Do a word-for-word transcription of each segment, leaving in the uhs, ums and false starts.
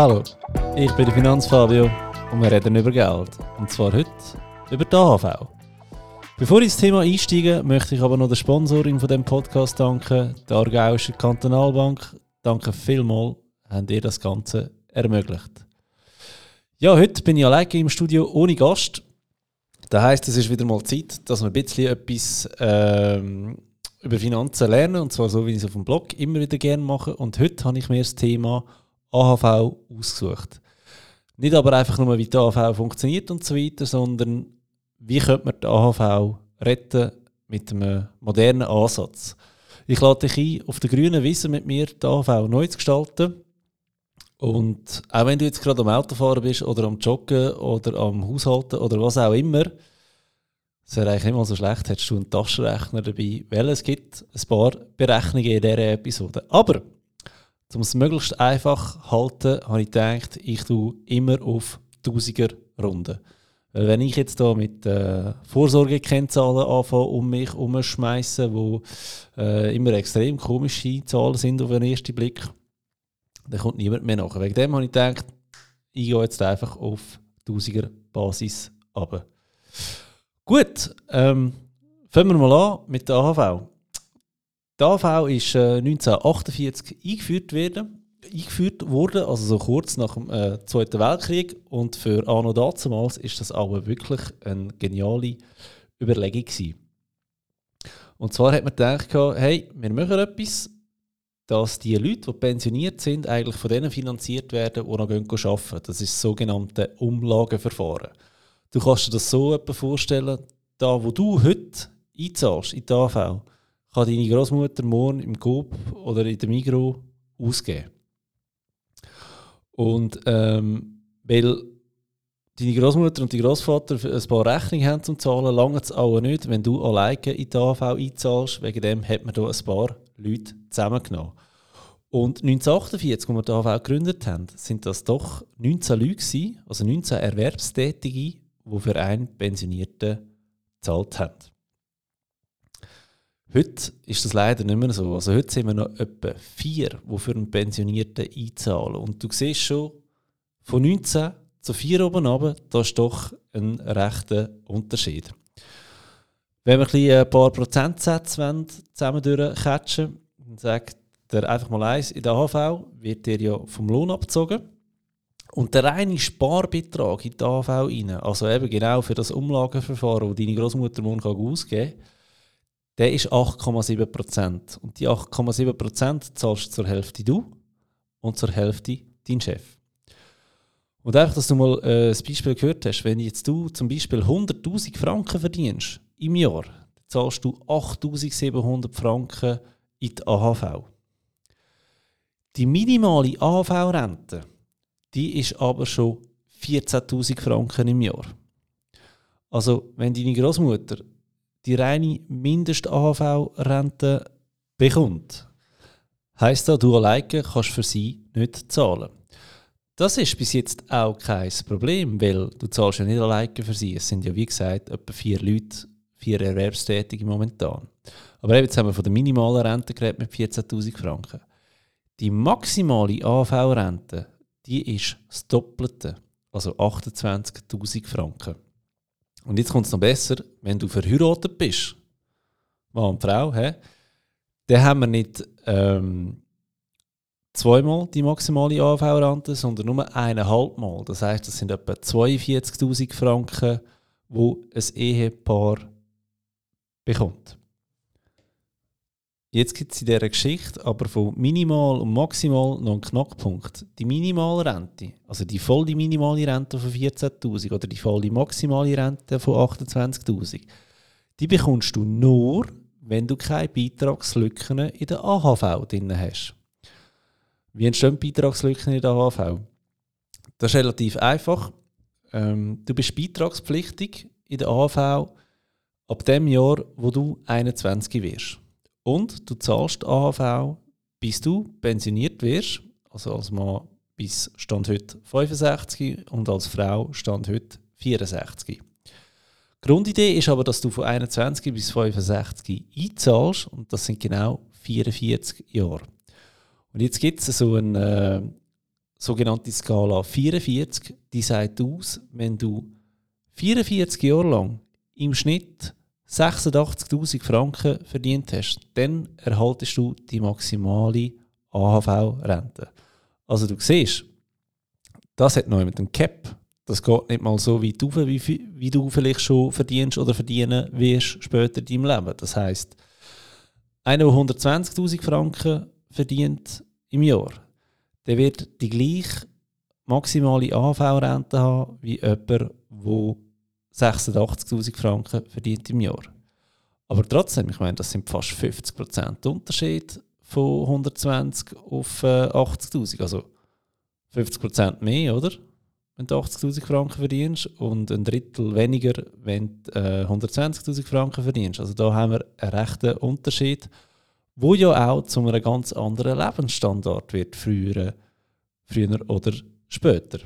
Hallo, ich bin der Finanzfabio und wir reden über Geld. Und zwar heute über die A H V. Bevor ich ins Thema einsteige, möchte ich aber noch der Sponsoring von diesem Podcast danken, der Aargauische Kantonalbank. Danke vielmals, habt ihr das Ganze ermöglicht. Ja, heute bin ich alleine im Studio ohne Gast. Das heisst, es ist wieder mal Zeit, dass wir ein bisschen etwas ähm, über Finanzen lernen. Und zwar so, wie ich es auf dem Blog immer wieder gerne mache. Und heute habe ich mir das Thema A H V ausgesucht. Nicht aber einfach nur, wie die A H V funktioniert und so weiter, sondern wie könnte man die A H V retten mit einem modernen Ansatz. Ich lade dich ein, auf der grünen Wiese mit mir die A H V neu zu gestalten. Und auch wenn du jetzt gerade am Autofahren bist oder am Joggen oder am Haushalten oder was auch immer, es wäre eigentlich nicht mal so schlecht, hättest du einen Taschenrechner dabei, weil es gibt ein paar Berechnungen in dieser Episode. Aber um es möglichst einfach zu halten, habe ich gedacht, ich tue immer auf Tausiger-Runden. Weil wenn ich jetzt hier mit äh, Vorsorgekennzahlen anfange, um mich herumschmeissen, die äh, immer extrem komische Zahlen sind auf den ersten Blick, dann kommt niemand mehr nach. Wegen dem habe ich gedacht, ich gehe jetzt einfach auf Tausiger-Basis runter. Gut, ähm, fangen wir mal an mit der A H V. Die A H V ist äh, neunzehnhundertachtundvierzig eingeführt worden, eingeführt worden, also so kurz nach dem äh, Zweiten Weltkrieg. Und für anno dazumals war das aber wirklich eine geniale Überlegung gewesen. Und zwar hat man gedacht, hey, wir machen etwas, dass die Leute, die pensioniert sind, eigentlich von denen finanziert werden, die noch arbeiten gehen. Das ist das sogenannte Umlageverfahren. Du kannst dir das so etwa vorstellen, da wo du heute einzahlst in die A H V, kann deine Großmutter morgen im Coop oder in der Migros ausgeben. Und ähm, weil deine Großmutter und dein Großvater ein paar Rechnungen haben zum Zahlen, lange es auch nicht, wenn du alleine in die A H V einzahlst. Wegen dem hat man hier ein paar Leute zusammengenommen. Und neunzehnhundertachtundvierzig, als wir die A H V gegründet haben, sind das doch neunzehn Leute gewesen, also neunzehn Erwerbstätige, die für einen Pensionierten gezahlt haben. Heute ist das leider nicht mehr so. Also heute sind wir noch etwa vier, die für einen Pensionierten einzahlen. Und du siehst schon, von neunzehn zu vier oben runter, das ist doch ein rechter Unterschied. Wenn wir ein paar Prozentsätze zusammen durchcatchen, dann sagt der einfach mal eins, in der A H V wird der ja vom Lohn abgezogen. Und der reine Sparbetrag in die A H V rein, also eben genau für das Umlageverfahren, das deine Großmutter morgen ausgeben kann, der ist acht Komma sieben Prozent. Und die acht Komma sieben Prozent zahlst zur Hälfte du und zur Hälfte dein Chef. Und einfach, dass du mal äh, das Beispiel gehört hast, wenn jetzt du zum Beispiel hunderttausend Franken verdienst im Jahr, dann zahlst du achttausendsiebenhundert Franken in die A H V. Die minimale A H V-Rente, die ist aber schon vierzehntausend Franken im Jahr. Also, wenn deine Großmutter die reine Mindest-A H V-Rente bekommt, heisst das, du alleine kannst für sie nicht zahlen. Das ist bis jetzt auch kein Problem, weil du zahlst ja nicht alleine für sie. Es sind ja, wie gesagt, etwa vier Leute, vier Erwerbstätige momentan. Aber eben, jetzt haben wir von der minimalen Rente geredet mit vierzehntausend Franken. Die maximale A H V-Rente, die ist das Doppelte, also achtundzwanzigtausend Franken. Und jetzt kommt es noch besser, wenn du verheiratet bist, Mann und Frau, he? Dann haben wir nicht ähm, zweimal die maximale A H V-Rente, sondern nur eineinhalbmal. Das heisst, das sind etwa zweiundvierzigtausend Franken, die ein Ehepaar bekommt. Jetzt gibt es in dieser Geschichte aber von minimal und maximal noch einen Knackpunkt. Die Minimalrente, also die volle minimale Rente von vierzehntausend oder die volle maximale Rente von achtundzwanzigtausend, die bekommst du nur, wenn du keine Beitragslücken in der A H V drin hast. Wie entstehen Beitragslücken in der A H V? Das ist relativ einfach. Ähm, du bist beitragspflichtig in der A H V ab dem Jahr, wo du einundzwanzig wirst. Und du zahlst A H V, bis du pensioniert wirst, also als Mann bis Stand heute fünfundsechzig und als Frau Stand heute vierundsechzig. Grundidee ist aber, dass du von einundzwanzig bis fünfundsechzig einzahlst und das sind genau vierundvierzig Jahre. Und jetzt gibt es so einen, äh, sogenannte Skala vierundvierzig, die sagt aus, wenn du vierundvierzig Jahre lang im Schnitt sechsundachtzigtausend Franken verdient hast, dann erhaltest du die maximale A H V-Rente. Also du siehst, das hat noch mit dem Cap. Das geht nicht mal so weit rauf, wie, wie du vielleicht schon verdienst oder verdienen wirst später in deinem Leben. Das heisst, einer, der hundertzwanzigtausend Franken verdient im Jahr, der wird die gleiche maximale A H V-Rente haben wie jemand, der sechsundachtzigtausend Franken verdient im Jahr. Aber trotzdem, ich meine, das sind fast fünfzig Prozent Unterschied von hundertzwanzig auf achtzigtausend. Also fünfzig Prozent mehr, oder? Wenn du achtzigtausend Franken verdienst und ein Drittel weniger, wenn du äh, hundertzwanzigtausend Franken verdienst. Also da haben wir einen rechten Unterschied, wo ja auch zu einem ganz anderen Lebensstandard wird, früher, früher oder später.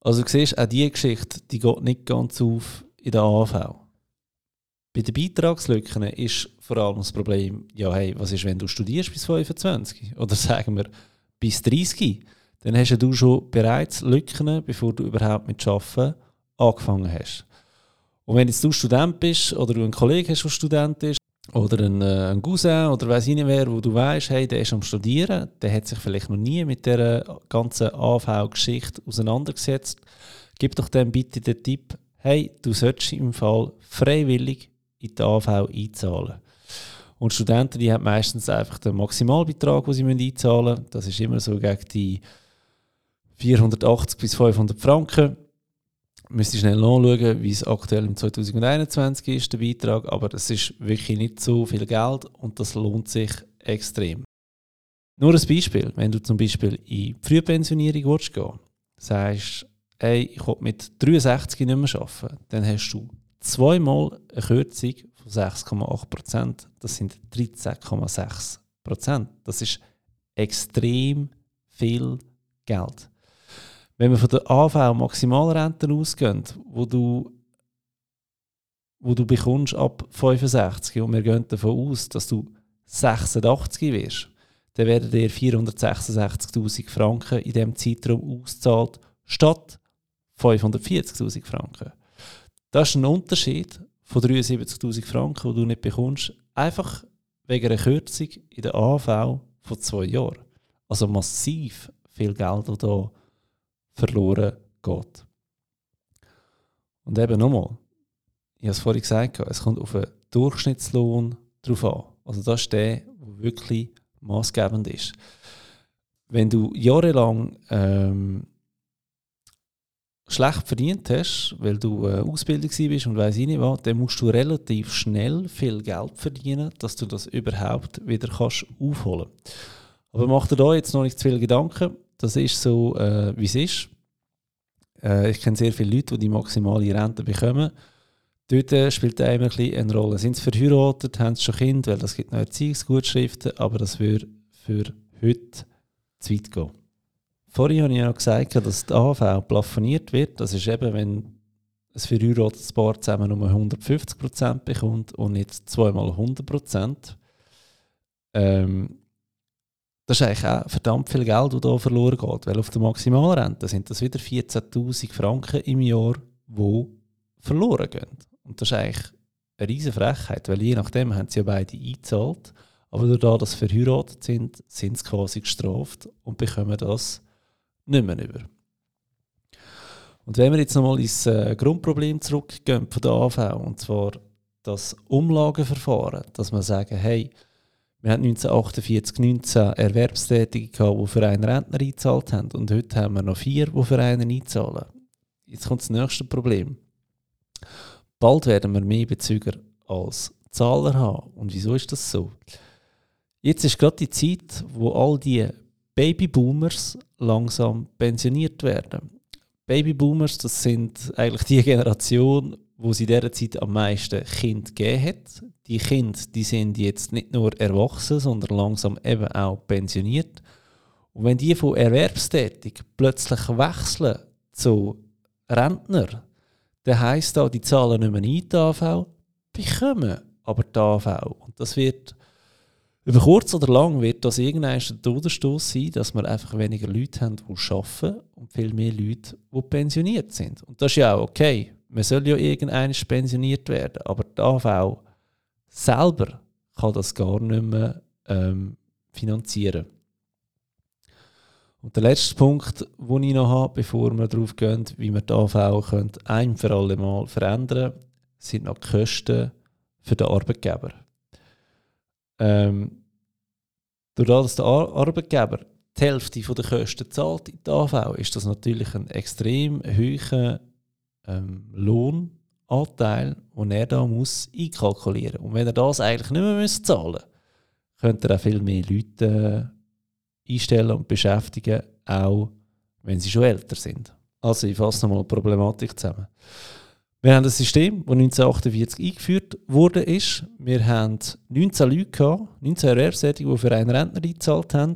Also du siehst, auch diese Geschichte, die geht nicht ganz auf in der A H V. Bei den Beitragslücken ist vor allem das Problem, ja hey, was ist, wenn du studierst bis fünfundzwanzig oder sagen wir bis dreißig, dann hast du schon bereits Lücken, bevor du überhaupt mit Arbeiten angefangen hast. Und wenn jetzt du Student bist oder du einen Kollegen hast, der Student ist, oder einen, äh, einen Cousin oder weiss ich nicht wer, wo du weißt, hey, der ist am Studieren, der hat sich vielleicht noch nie mit dieser ganzen A H V-Geschichte auseinandergesetzt. Gib doch dem bitte den Tipp, hey, du solltest im Fall freiwillig in die A H V einzahlen. Und die Studenten, die haben meistens einfach den Maximalbetrag, den sie einzahlen müssen. Das ist immer so gegen die vierhundertachtzig bis fünfhundert Franken. Müsst ihr schnell nachschauen, wie es aktuell im zweitausendeinundzwanzig ist, der Beitrag. Aber es ist wirklich nicht so viel Geld und das lohnt sich extrem. Nur ein Beispiel. Wenn du zum Beispiel in die Frühpensionierung willst gehen, sagst, hey, ich will mit dreiundsechzig nicht mehr arbeiten, dann hast du zweimal eine Kürzung von sechs Komma acht Prozent. Das sind dreizehn Komma sechs Prozent. Das ist extrem viel Geld. Wenn wir von der A H V-Maximalrente ausgehen, wo du, wo du bekommst ab fünfundsechzig, und wir gehen davon aus, dass du sechsundachtzig wirst, dann werden dir vierhundertsechsundsechzigtausend Franken in diesem Zeitraum ausgezahlt, statt fünfhundertvierzigtausend Franken. Das ist ein Unterschied von dreiundsiebzigtausend Franken, den du nicht bekommst, einfach wegen einer Kürzung in der A H V von zwei Jahren. Also massiv viel Geld, das hier verloren geht. Und eben nochmal, ich habe es vorhin gesagt, es kommt auf einen Durchschnittslohn drauf an. Also das ist der, der wirklich maßgebend ist. Wenn du jahrelang ähm, schlecht verdient hast, weil du äh, Ausbildung warst und weiss ich nicht was, dann musst du relativ schnell viel Geld verdienen, dass du das überhaupt wieder kannst aufholen kannst. Aber mach dir da jetzt noch nicht zu viele Gedanken. Das ist so, äh, wie es ist. Äh, ich kenne sehr viele Leute, die die maximale Rente bekommen. Dort äh, spielt das immer ein bisschen eine Rolle. Sind sie verheiratet, haben sie schon Kinder, weil das gibt noch Erziehungsgutschriften, aber das würde für heute zu weit gehen. Vorhin habe ich ja noch gesagt, dass die A H V plafoniert wird. Das ist eben, wenn ein verheiratetes Paar zusammen nur hundertfünfzig Prozent bekommt und nicht zweimal hundert Prozent. Ähm, Das ist eigentlich auch verdammt viel Geld, das hier verloren geht. Weil auf der Maximalrente sind das wieder vierzehntausend Franken im Jahr, die verloren gehen. Und das ist eigentlich eine riesige Frechheit, weil je nachdem haben sie ja beide eingezahlt. Aber dadurch, dass sie verheiratet sind, sind sie quasi gestraft und bekommen das nicht mehr über. Und wenn wir jetzt nochmal ins Grundproblem zurückgehen von der A H V, und zwar das Umlageverfahren, dass wir sagen, hey, wir hatten neunzehnhundertachtundvierzig neunzehn Erwerbstätige, die für einen Rentner eingezahlt haben. Und heute haben wir noch vier, die für einen einzahlen. Jetzt kommt das nächste Problem. Bald werden wir mehr Bezüger als Zahler haben. Und wieso ist das so? Jetzt ist gerade die Zeit, wo all die Babyboomers langsam pensioniert werden. Babyboomers, das sind eigentlich die Generation, wo sie in dieser Zeit am meisten Kinder gegeben hat. Die Kinder, die sind jetzt nicht nur erwachsen, sondern langsam eben auch pensioniert. Und wenn die von erwerbstätig plötzlich wechseln zu Rentner, dann heisst das, die zahlen nicht mehr ein, die A H V, bekommen aber die A H V. Und das wird Über kurz oder lang wird das irgendein Todesstoß sein, dass wir einfach weniger Leute haben, die arbeiten und viel mehr Leute, die pensioniert sind. Und das ist ja auch okay. Man soll ja irgendwann pensioniert werden, aber die A H V selber kann das gar nicht mehr ähm, finanzieren. Und der letzte Punkt, den ich noch habe, bevor wir darauf gehen, wie wir die A H V ein für alle Mal verändern können, sind noch die Kosten für den Arbeitgeber. Ähm, dadurch, dass der Arbeitgeber die Hälfte der Kosten zahlt in der A H V, ist das natürlich ein extrem hoher ähm, Lohnanteil, den er da muss einkalkulieren muss. Und wenn er das eigentlich nicht mehr zahlen müsste, könnte er auch viel mehr Leute äh, einstellen und beschäftigen, auch wenn sie schon älter sind. Also ich fasse nochmal die Problematik zusammen. Wir haben ein System, das neunzehnhundertachtundvierzig eingeführt wurde. Wir hatten neunzehn Leute gehabt, neunzehn Erwerbstätige, die für einen Rentner eingezahlt haben.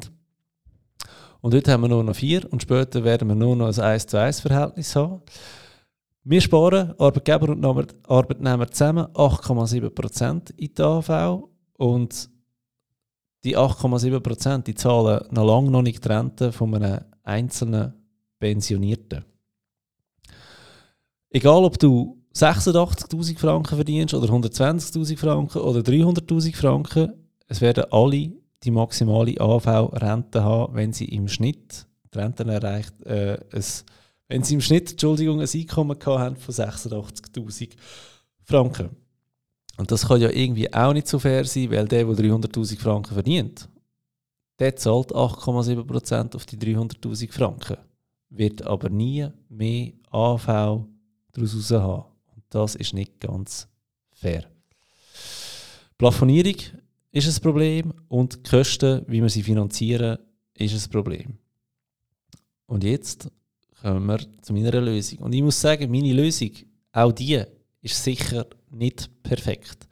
Und heute haben wir nur noch vier und später werden wir nur noch ein eins zu eins Verhältnis haben. Wir sparen, Arbeitgeber und Arbeitnehmer zusammen, acht Komma sieben Prozent in der A H V. Und die acht Komma sieben Prozent die zahlen noch lange noch nicht die Rente von einem einzelnen Pensionierten. Egal, ob du sechsundachtzigtausend Franken verdienst oder hundertzwanzigtausend Franken oder dreihunderttausend Franken, es werden alle die maximale A H V-Rente haben, wenn sie im Schnitt die Renten erreicht, äh, es, wenn sie im Schnitt, Entschuldigung, ein Einkommen haben von sechsundachtzigtausend Franken. Und das kann ja irgendwie auch nicht so fair sein, weil der, der dreihunderttausend Franken verdient, der zahlt acht Komma sieben Prozent auf die dreihunderttausend Franken, wird aber nie mehr A H V daraus haben. Und das ist nicht ganz fair. Plafonierung ist ein Problem und die Kosten, wie wir sie finanzieren, ist ein Problem. Und jetzt kommen wir zu meiner Lösung. Und ich muss sagen, meine Lösung, auch die, ist sicher nicht perfekt.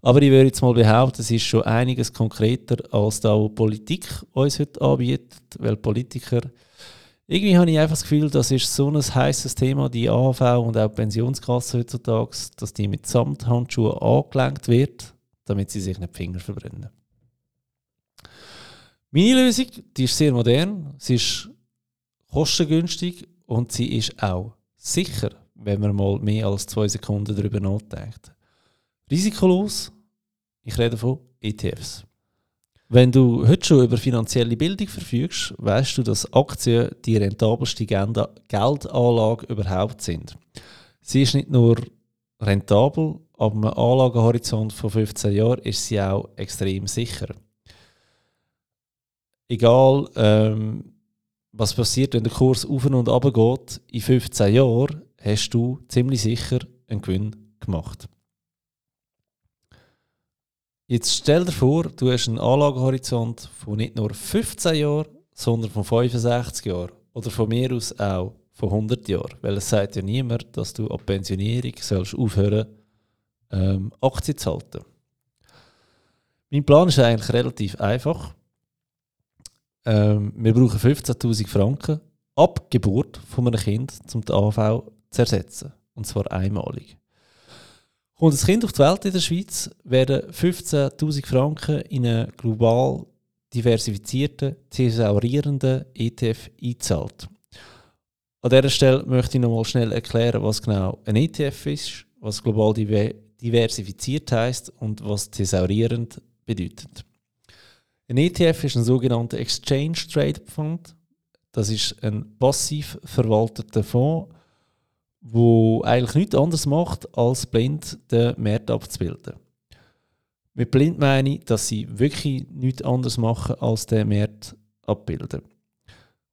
Aber ich würde jetzt mal behaupten, es ist schon einiges konkreter als das, was die Politik uns heute anbietet, weil Politiker... Irgendwie habe ich einfach das Gefühl, das ist so ein heisses Thema, die A H V und auch die Pensionskasse heutzutage, dass die mit Samthandschuhen angelenkt wird, damit sie sich nicht die Finger verbrennen. Meine Lösung, die ist sehr modern, sie ist kostengünstig und sie ist auch sicher, wenn man mal mehr als zwei Sekunden darüber nachdenkt. Risikolos, ich rede von E T Fs. Wenn du heute schon über finanzielle Bildung verfügst, weißt du, dass Aktien die rentabelste Geldanlage überhaupt sind. Sie ist nicht nur rentabel, aber mit einem Anlagehorizont von fünfzehn Jahren ist sie auch extrem sicher. Egal, ähm, was passiert, wenn der Kurs auf und runter geht, in fünfzehn Jahren hast du ziemlich sicher einen Gewinn gemacht. Jetzt stell dir vor, du hast einen Anlagehorizont von nicht nur fünfzehn Jahren, sondern von fünfundsechzig Jahren oder von mir aus auch von hundert Jahren. Weil es sagt ja niemand, dass du ab Pensionierung sollst aufhören, ähm, Aktien zu halten. Mein Plan ist eigentlich relativ einfach. Ähm, wir brauchen fünfzehntausend Franken ab Geburt von einem Kind, um die A H V zu ersetzen. Und zwar einmalig. Kommt ein Kind auf die Welt in der Schweiz, werden fünfzehntausend Franken in einen global diversifizierten, thesaurierenden E T F eingezahlt. An dieser Stelle möchte ich noch mal schnell erklären, was genau ein E T F ist, was global diversifiziert heisst und was thesaurierend bedeutet. Ein E T F ist ein sogenannter Exchange Trade Fund. Das ist ein passiv verwalteter Fonds, wo eigentlich nichts anderes macht, als blind den Markt abzubilden. Mit blind meine ich, dass sie wirklich nichts anderes machen, als den Markt abbilden.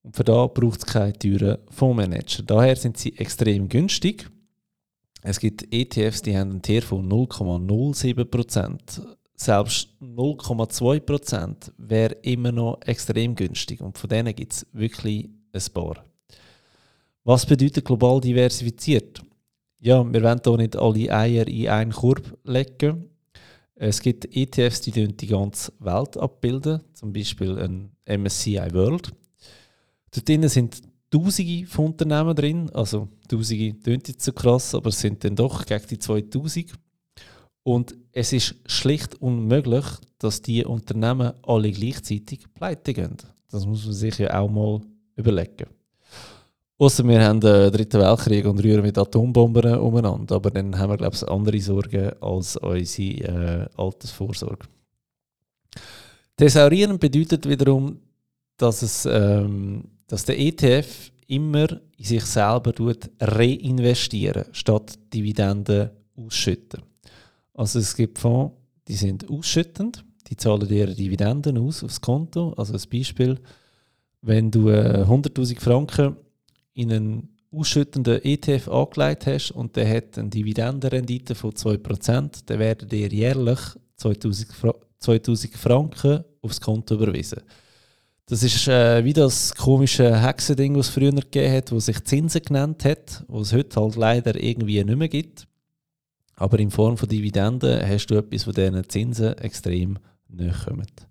Und für das braucht es keine teuren Fondsmanager. Daher sind sie extrem günstig. Es gibt E T Fs, die haben einen T E R von null Komma null sieben Prozent. Selbst null Komma zwei Prozent wäre immer noch extrem günstig. Und von denen gibt es wirklich ein paar. Was bedeutet global diversifiziert? Ja, wir wollen hier nicht alle Eier in einen Korb legen. Es gibt E T Fs, die die ganze Welt abbilden, zum Beispiel ein M S C I World. Dort sind Tausende von Unternehmen drin, also Tausende klingt jetzt so krass, aber es sind dann doch gegen die zweitausend. Und es ist schlicht unmöglich, dass die Unternehmen alle gleichzeitig pleite gehen. Das muss man sich ja auch mal überlegen. Ausser wir haben den Dritten Weltkrieg und rühren mit Atombomben umeinander. Aber dann haben wir, glaube ich, andere Sorgen als unsere äh, Altersvorsorge. Thesaurieren bedeutet wiederum, dass, es, ähm, dass der E T F immer in sich selber reinvestieren, statt Dividenden ausschütten. Also es gibt Fonds, die sind ausschüttend, die zahlen ihre Dividenden aus aufs Konto. Also als Beispiel, wenn du äh, hunderttausend Franken in einen ausschüttenden E T F angelegt hast und der hat eine Dividendenrendite von zwei Prozent, dann werden dir jährlich zweitausend Franken aufs Konto überwiesen. Das ist äh, wie das komische Hexending, das es früher gegeben hat, das sich Zinsen genannt hat, was es heute halt leider irgendwie nicht mehr gibt. Aber in Form von Dividenden hast du etwas, von diesen Zinsen extrem nahe kommt.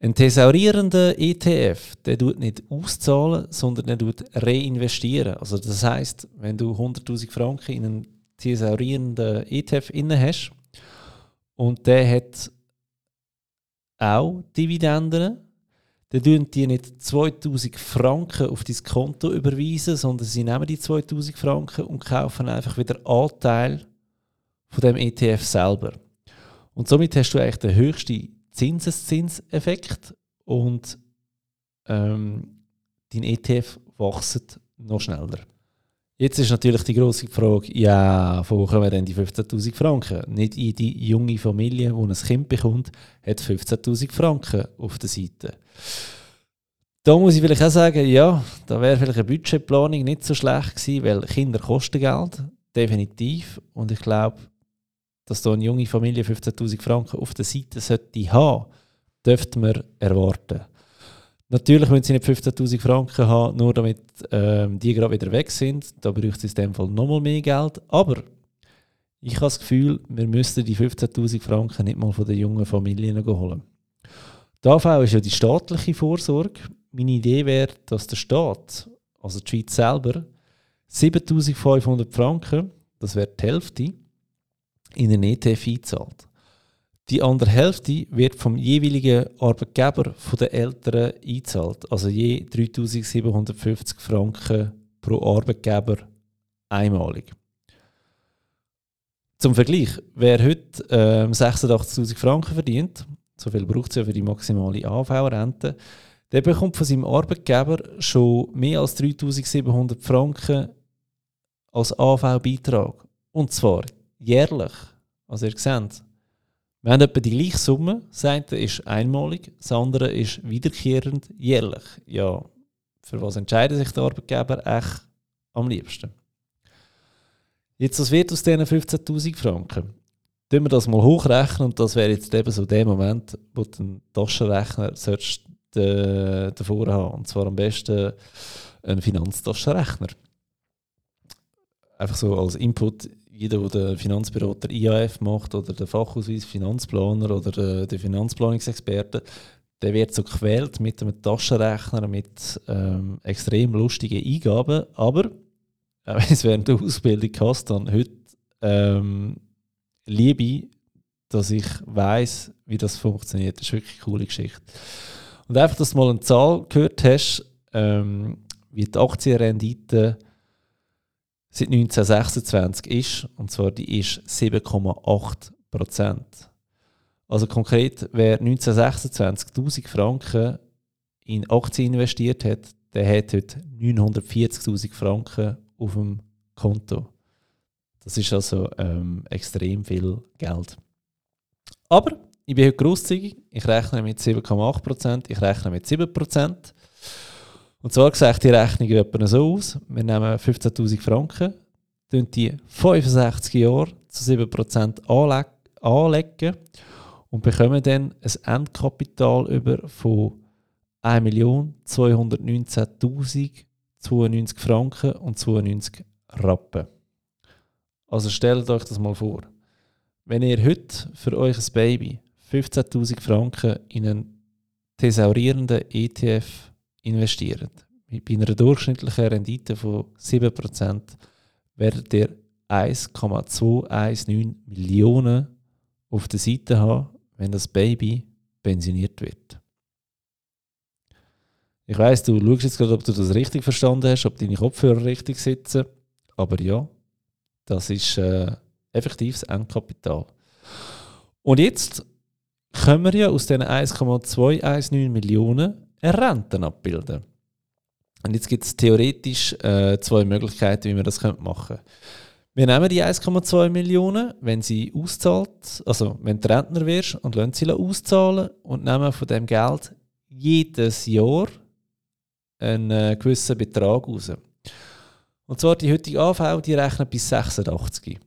Ein thesaurierender E T F, der tut nicht auszahlen, sondern der tut reinvestieren. Also das heisst, wenn du hunderttausend Franken in einen thesaurierenden E T F inne hast und der hat auch Dividenden, dann tun die nicht zweitausend Franken auf dein Konto überweisen, sondern sie nehmen die zweitausend Franken und kaufen einfach wieder Anteil von dem E T F selber. Und somit hast du eigentlich den höchsten Zinseszinseffekt und ähm, dein E T F wächst noch schneller. Jetzt ist natürlich die grosse Frage, ja, von wo kommen denn die fünfzehntausend Franken? Nicht jede junge Familie, die ein Kind bekommt, hat fünfzehntausend Franken auf der Seite. Da muss ich vielleicht auch sagen, ja, da wäre vielleicht eine Budgetplanung nicht so schlecht gewesen, weil Kinder kosten Geld, definitiv. Und ich glaube, dass da eine junge Familie fünfzehntausend Franken auf der Seite sollte haben, dürfte man erwarten. Natürlich müssen sie nicht fünfzehntausend Franken haben, nur damit ähm, die gerade wieder weg sind. Da bräuchte es in dem Fall nochmal mehr Geld. Aber ich habe das Gefühl, wir müssten die fünfzehntausend Franken nicht mal von den jungen Familien holen. Die A V ist ja die staatliche Vorsorge. Meine Idee wäre, dass der Staat, also die Schweiz selber, siebentausendfünfhundert Franken, das wäre die Hälfte, in einen E T F einzahlt. Die andere Hälfte wird vom jeweiligen Arbeitgeber von den Eltern einzahlt. Also je dreitausendsiebenhundertfünfzig Franken pro Arbeitgeber einmalig. Zum Vergleich, wer heute ähm, sechsundachtzigtausend Franken verdient, so viel braucht es ja für die maximale A H V-Rente, der bekommt von seinem Arbeitgeber schon mehr als dreitausendsiebenhundert Franken als A H V-Beitrag. Und zwar jährlich. Also ihr seht, wir haben etwa die gleiche Summe. Das eine ist einmalig, das andere ist wiederkehrend jährlich. Ja, für was entscheidet sich der Arbeitgeber echt am liebsten? Jetzt, was wird aus diesen fünfzehntausend Franken? Tun wir das mal hochrechnen, und das wäre jetzt eben so der Moment, wo du einen Taschenrechner äh, davor haben. Und zwar am besten einen Finanztaschenrechner. Einfach so als Input. Jeder, der den Finanzberater I A F macht oder den Fachausweis Finanzplaner oder den Finanzplanungsexperten, der wird so gequält mit einem Taschenrechner mit ähm, extrem lustigen Eingaben. Aber wenn äh, es während der Ausbildung hast, dann heute ähm, liebe ich, dass ich weiss, wie das funktioniert. Das ist wirklich eine coole Geschichte. Und einfach, dass du mal eine Zahl gehört hast, ähm, wie die Aktienrendite seit neunzehnhundertsechsundzwanzig ist, und zwar die ist sieben Komma acht Prozent. Also konkret, wer neunzehnhundertsechsundzwanzig eintausend Franken in Aktien investiert hat, der hat heute neunhundertvierzigtausend Franken auf dem Konto. Das ist also ähm, extrem viel Geld. Aber ich bin heute grosszügig, ich rechne mit sieben Komma acht Prozent, ich rechne mit sieben Prozent. Und zwar sieht die Rechnung etwa so aus: Wir nehmen fünfzehntausend Franken, tun die fünfundsechzig Jahre zu sieben Prozent anlegen und bekommen dann ein Endkapital über von eine Million zweihundertneunzehntausend zweiundneunzig Franken und zweiundneunzig Rappen. Also stellt euch das mal vor. Wenn ihr heute für euch ein Baby fünfzehntausend Franken in einen thesaurierenden E T F investieren, bei einer durchschnittlichen Rendite von sieben Prozent werdet ihr eins Komma zwei eins neun Millionen auf der Seite haben, wenn das Baby pensioniert wird. Ich weiss, du schaust jetzt gerade, ob du das richtig verstanden hast, ob deine Kopfhörer richtig sitzen, aber ja, das ist äh, effektives Endkapital. Und jetzt können wir ja aus diesen eins Komma zwei eins neun Millionen eine Rente abbilden. Und jetzt gibt es theoretisch äh, zwei Möglichkeiten, wie wir das machen können. Wir nehmen die eins Komma zwei Millionen, wenn sie auszahlt, also wenn du Rentner wirst, und lassen sie auszahlen und nehmen von dem Geld jedes Jahr einen äh, gewissen Betrag raus. Und zwar die heutige A V, die rechnet bis sechsundachtzig.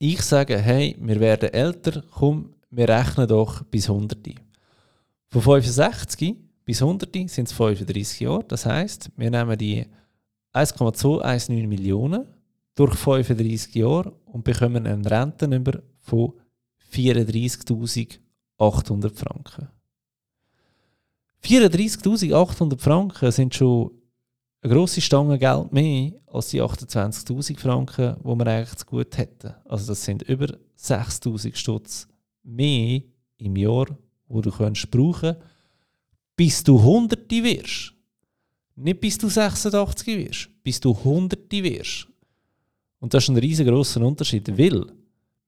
Ich sage, hey, wir werden älter, komm, wir rechnen doch bis hundert. Von fünfundsechzig bis hundert sind es fünfunddreißig Jahre. Das heisst, wir nehmen die eins Komma zwei eins neun Millionen durch fünfunddreißig Jahre und bekommen eine Rentennummer von vierunddreißigtausendachthundert Franken. vierunddreißigtausendachthundert Franken sind schon eine grosse Stange Geld mehr als die achtundzwanzigtausend Franken, die wir eigentlich zu gut hätten. Also das sind über sechstausend Stutz mehr im Jahr, die du könntest brauchen, bis du hundert wirst. Nicht bis du sechsundachtzig wirst, bis du hundert wirst. Und das ist ein riesengroßer Unterschied, weil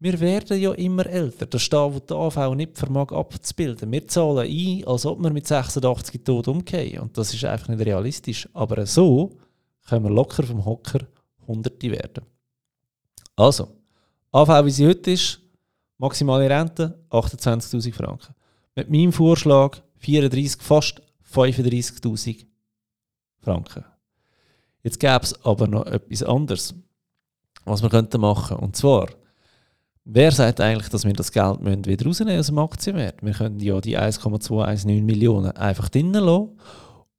wir werden ja immer älter. Das ist das, was die A V nicht vermag abzubilden. Wir zahlen ein, als ob wir mit sechsundachtzig tot umkehren. Und das ist einfach nicht realistisch. Aber so können wir locker vom Hocker hundert werden. Also, A V, wie sie heute ist, maximale Rente achtundzwanzigtausend Franken. Mit meinem Vorschlag vierunddreißig, fast fünfunddreißigtausend Franken. Jetzt gäbe es aber noch etwas anderes, was wir könnten machen. Und zwar, wer sagt eigentlich, dass wir das Geld müssen wieder rausnehmen aus dem Aktienwert? Wir können ja die eins Komma zwei eins neun Millionen einfach drinnen lassen.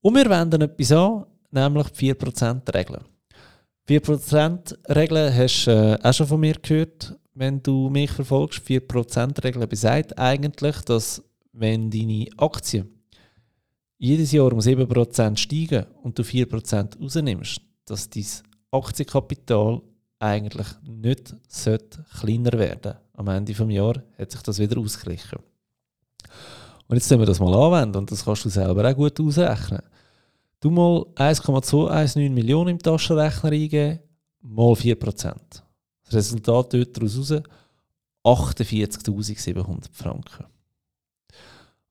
Und wir wenden etwas an, nämlich die vier Prozent Regel. Die vier Prozent Regel hast du äh, auch schon von mir gehört, wenn du mich verfolgst. Die vier Prozent Regel besagt eigentlich, dass wenn deine Aktien jedes Jahr um sieben Prozent steigen und du vier Prozent rausnimmst, dass dein Aktienkapital eigentlich nicht kleiner werden. Am Ende des Jahres hat sich das wieder ausgeglichen. Und jetzt können wir das mal anwenden und das kannst du selber auch gut ausrechnen. Du mal eins Komma zwei eins neun Millionen im Taschenrechner eingeben, mal vier Prozent. Das Resultat dort daraus achtundvierzigtausendsiebenhundert Franken.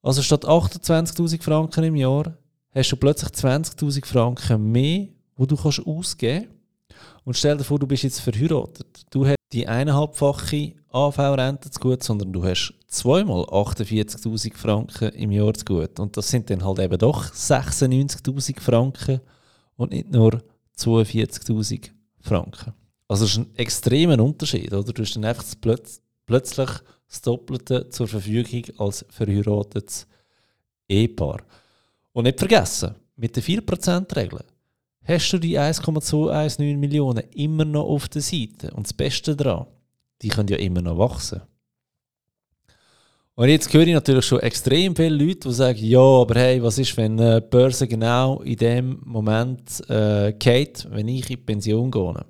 Also statt achtundzwanzigtausend Franken im Jahr hast du plötzlich zwanzigtausend Franken mehr, die du kannst ausgeben kannst. Und stell dir vor, du bist jetzt verheiratet. Du hast die eineinhalbfache A V-Rente zu gut, sondern du hast zweimal achtundvierzigtausend Franken im Jahr zu gut. Und das sind dann halt eben doch sechsundneunzigtausend Franken und nicht nur zweiundvierzigtausend Franken. Also das ist ein extremer Unterschied, oder? Du hast dann einfach plötz- plötzlich das Doppelte zur Verfügung als verheiratetes Ehepaar. Und nicht vergessen, mit der vier Prozent Regel hast du die eins Komma zwei eins neun Millionen immer noch auf der Seite. Und das Beste daran, die können ja immer noch wachsen. Und jetzt höre ich natürlich schon extrem viele Leute, die sagen, ja, aber hey, was ist, wenn die Börse genau in dem Moment äh, geht, wenn ich in die Pension gehe?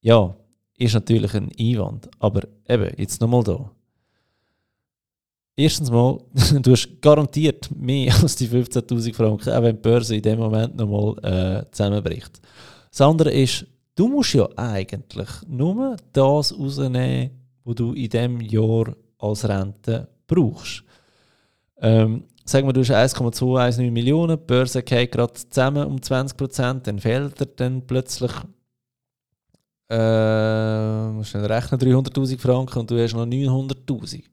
Ja, ist natürlich ein Einwand. Aber eben, jetzt nochmal da. Erstens mal, du hast garantiert mehr als die fünfzehntausend Franken, auch wenn die Börse in dem Moment nochmal äh, zusammenbricht. Das andere ist, du musst ja eigentlich nur das rausnehmen, was du in diesem Jahr als Rente brauchst. Ähm, sagen wir, du hast eins Komma zwei eins neun Millionen, die Börse geht gerade zusammen um zwanzig Prozent, dann fehlt dir dann plötzlich äh, musst du rechnen, dreihunderttausend Franken und du hast noch neunhunderttausend.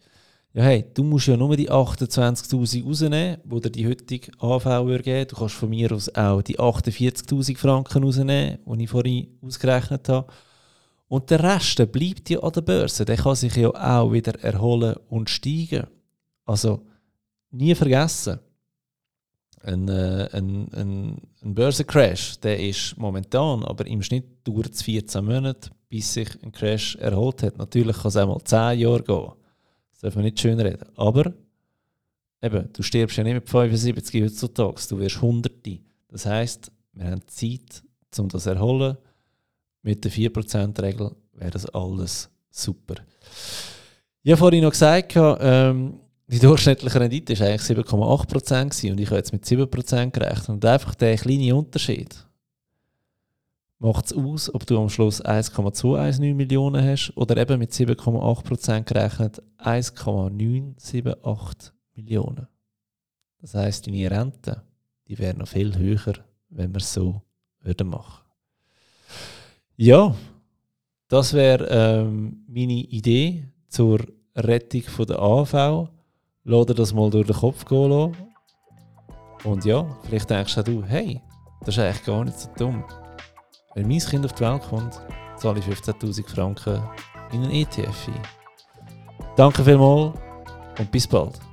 Ja, hey, du musst ja nur die achtundzwanzigtausend rausnehmen, die dir die heutige A V geben würde. Du kannst von mir aus auch die achtundvierzigtausend Franken rausnehmen, die ich vorhin ausgerechnet habe. Und der Rest bleibt ja an der Börse. Der kann sich ja auch wieder erholen und steigen. Also, nie vergessen, ein, äh, ein, ein, ein Börsencrash, der ist momentan, aber im Schnitt dauert es vierzehn Monate, bis sich ein Crash erholt hat. Natürlich kann es auch mal zehn Jahre gehen. Das darf man nicht schön reden. Aber eben, du stirbst ja nicht mit fünfundsiebzig heutzutage, du wirst hundert. Das heisst, wir haben Zeit, um das zu erholen. mit der vier Prozent Regel wäre das alles super. Ich habe vorhin noch gesagt, ähm, die durchschnittliche Rendite war eigentlich sieben Komma acht Prozent und ich habe jetzt mit sieben Prozent gerechnet. Und einfach der kleine Unterschied macht es aus, ob du am Schluss eins Komma zwei eins neun Millionen hast oder eben mit sieben Komma acht Prozent gerechnet eins Komma neun sieben acht Millionen. Das heisst, deine Rente, die wäre noch viel höher, wenn wir es so würden machen. Ja, das wäre ähm, meine Idee zur Rettung von der A H V. Lass dir das mal durch den Kopf gehen lassen. Und ja, vielleicht denkst auch du, hey, das ist eigentlich gar nicht so dumm. Wenn mein Kind auf die Welt kommt, zahle ich fünfzehntausend Franken in einen E T F ein. Danke vielmals und bis bald.